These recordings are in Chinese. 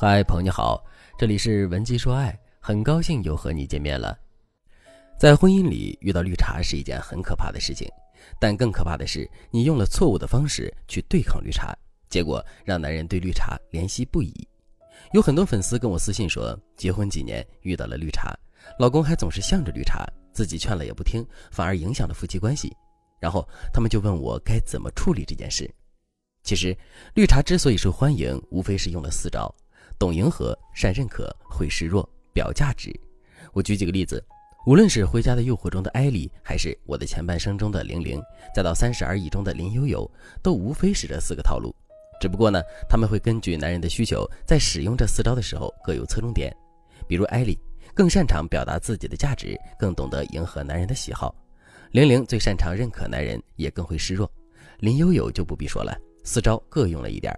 嗨，朋友你好，这里是文姬说爱，很高兴又和你见面了。在婚姻里遇到绿茶是一件很可怕的事情，但更可怕的是你用了错误的方式去对抗绿茶，结果让男人对绿茶怜惜不已。有很多粉丝跟我私信说，结婚几年遇到了绿茶，老公还总是向着绿茶，自己劝了也不听，反而影响了夫妻关系。然后他们就问我该怎么处理这件事。其实绿茶之所以受欢迎，无非是用了四招：懂迎合、善认可、会示弱、表价值。我举几个例子，无论是《回家的诱惑》中的艾莉，还是《我的前半生》中的玲玲，再到《三十而已》中的林悠悠，都无非是这四个套路。只不过呢，他们会根据男人的需求，在使用这四招的时候各有侧重点。比如艾莉更擅长表达自己的价值，更懂得迎合男人的喜好；玲玲最擅长认可男人，也更会示弱；林悠悠就不必说了，四招各用了一点。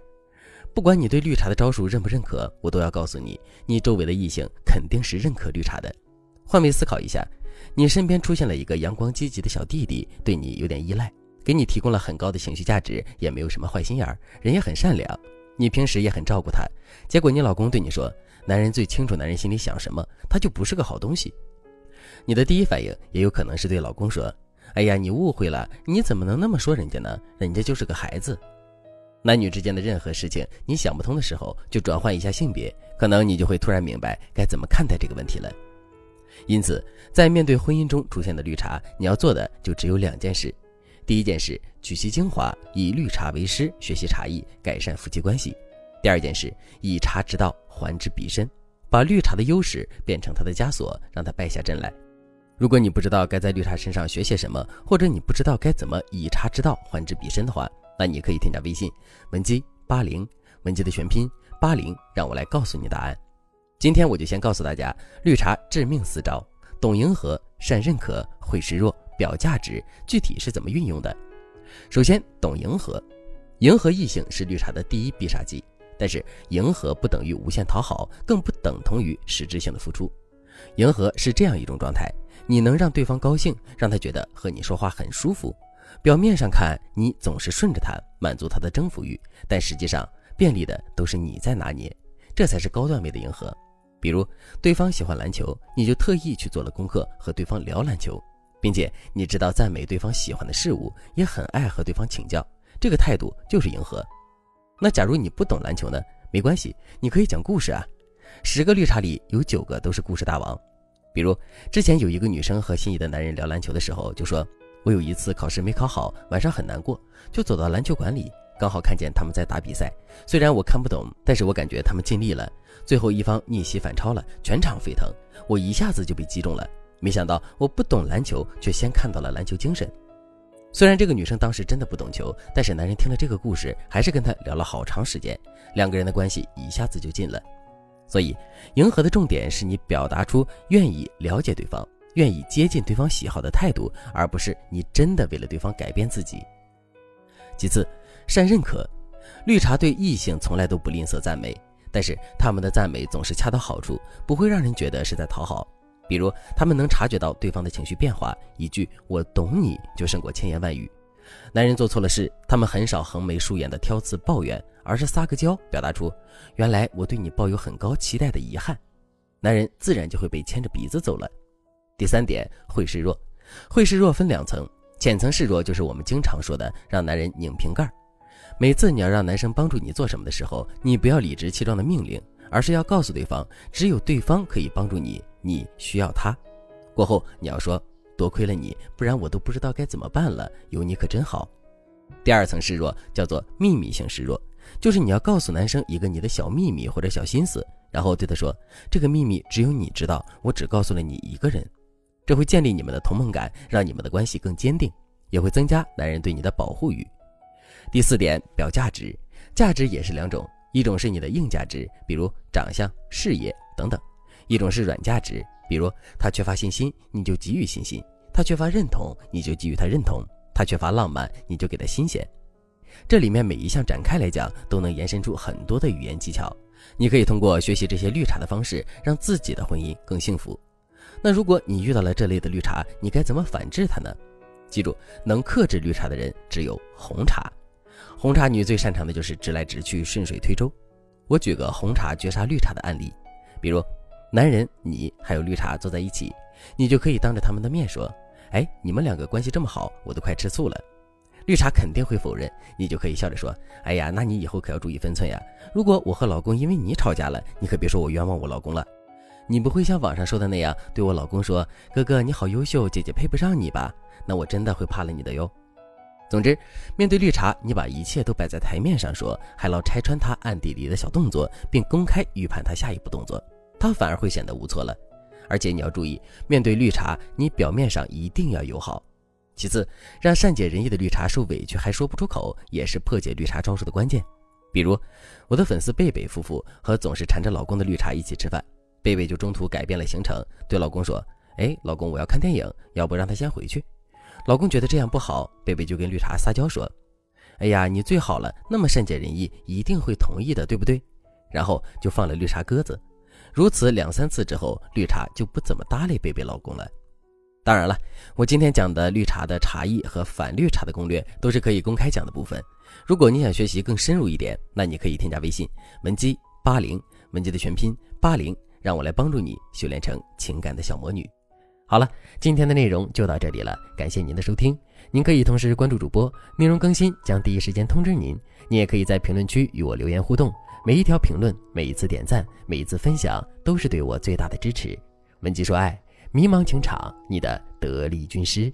不管你对绿茶的招数认不认可，我都要告诉你，你周围的异性肯定是认可绿茶的。换位思考一下，你身边出现了一个阳光积极的小弟弟，对你有点依赖，给你提供了很高的情绪价值，也没有什么坏心眼，人也很善良，你平时也很照顾他，结果你老公对你说，男人最清楚男人心里想什么，他就不是个好东西。你的第一反应也有可能是对老公说，哎呀，你误会了，你怎么能那么说人家呢？人家就是个孩子。男女之间的任何事情，你想不通的时候就转换一下性别，可能你就会突然明白该怎么看待这个问题了。因此在面对婚姻中出现的绿茶，你要做的就只有两件事。第一件事，取其精华，以绿茶为师，学习茶艺，改善夫妻关系。第二件事，以茶之道还之彼身，把绿茶的优势变成它的枷锁，让它败下阵来。如果你不知道该在绿茶身上学些什么，或者你不知道该怎么以茶之道还之彼身的话，那你可以添加微信文姬80，文姬的全拼80，让我来告诉你答案。今天我就先告诉大家绿茶致命四招：懂迎合、善认可、会示弱、表价值，具体是怎么运用的。首先，懂迎合。迎合异性是绿茶的第一必杀技，但是迎合不等于无限讨好，更不等同于实质性的付出。迎合是这样一种状态，你能让对方高兴，让他觉得和你说话很舒服。表面上看你总是顺着他，满足他的征服欲，但实际上便利的都是你在拿捏，这才是高段位的迎合。比如对方喜欢篮球，你就特意去做了功课和对方聊篮球，并且你知道赞美对方喜欢的事物，也很爱和对方请教，这个态度就是迎合。那假如你不懂篮球呢？没关系，你可以讲故事啊。10个绿茶里有9个都是故事大王。比如之前有一个女生和心仪的男人聊篮球的时候就说，我有一次考试没考好，晚上很难过，就走到篮球馆里，刚好看见他们在打比赛，虽然我看不懂，但是我感觉他们尽力了，最后一方逆袭反超了，全场沸腾，我一下子就被击中了，没想到我不懂篮球，却先看到了篮球精神。虽然这个女生当时真的不懂球，但是男人听了这个故事，还是跟她聊了好长时间，两个人的关系一下子就近了。所以迎合的重点是你表达出愿意了解对方，愿意接近对方喜好的态度，而不是你真的为了对方改变自己。其次，善认可。绿茶对异性从来都不吝啬赞美，但是他们的赞美总是恰到好处，不会让人觉得是在讨好。比如他们能察觉到对方的情绪变化，一句我懂你就胜过千言万语。男人做错了事，他们很少横眉竖眼的挑刺抱怨，而是撒个娇表达出原来我对你抱有很高期待的遗憾，男人自然就会被牵着鼻子走了。第三点，会示弱。会示弱分2层，浅层示弱就是我们经常说的让男人拧瓶盖。每次你要让男生帮助你做什么的时候，你不要理直气壮的命令，而是要告诉对方，只有对方可以帮助你，你需要他。过后你要说，多亏了你，不然我都不知道该怎么办了，有你可真好。第2层示弱叫做秘密性示弱，就是你要告诉男生一个你的小秘密或者小心思，然后对他说，这个秘密只有你知道，我只告诉了你一个人。这会建立你们的同盟感，让你们的关系更坚定，也会增加男人对你的保护欲。第4点，表价值。价值也是2种，一种是你的硬价值，比如长相、事业等等；一种是软价值，比如他缺乏信心，你就给予信心；他缺乏认同，你就给予他认同；他缺乏浪漫，你就给他新鲜。这里面每一项展开来讲，都能延伸出很多的语言技巧。你可以通过学习这些绿茶的方式，让自己的婚姻更幸福。那如果你遇到了这类的绿茶，你该怎么反制它呢？记住，能克制绿茶的人只有红茶。红茶女最擅长的就是直来直去，顺水推舟。我举个红茶绝杀绿茶的案例，比如男人你还有绿茶坐在一起，你就可以当着他们的面说，哎，你们两个关系这么好，我都快吃醋了。绿茶肯定会否认，你就可以笑着说，哎呀，那你以后可要注意分寸呀，如果我和老公因为你吵架了，你可别说我冤枉我老公了。你不会像网上说的那样对我老公说，哥哥你好优秀，姐姐配不上你吧，那我真的会怕了你的哟。总之面对绿茶，你把一切都摆在台面上说，还老拆穿他暗地里的小动作，并公开预判他下一步动作，他反而会显得无措了。而且你要注意，面对绿茶你表面上一定要友好。其次，让善解人意的绿茶受委屈还说不出口，也是破解绿茶招数的关键。比如我的粉丝贝贝夫妇和总是缠着老公的绿茶一起吃饭，贝贝就中途改变了行程，对老公说，哎，老公我要看电影，要不让他先回去。老公觉得这样不好，贝贝就跟绿茶撒娇说，哎呀，你最好了，那么善解人意，一定会同意的，对不对？然后就放了绿茶鸽子。如此两三次之后，绿茶就不怎么搭理贝贝老公了。当然了，我今天讲的绿茶的茶艺和反绿茶的攻略都是可以公开讲的部分，如果你想学习更深入一点，那你可以添加微信文姬80，文姬的全拼80，让我来帮助你修炼成情感的小魔女。好了，今天的内容就到这里了，感谢您的收听。您可以同时关注主播，内容更新将第一时间通知您。您也可以在评论区与我留言互动，每一条评论、每一次点赞、每一次分享都是对我最大的支持。文姬说爱，迷茫情场，你的得力军师。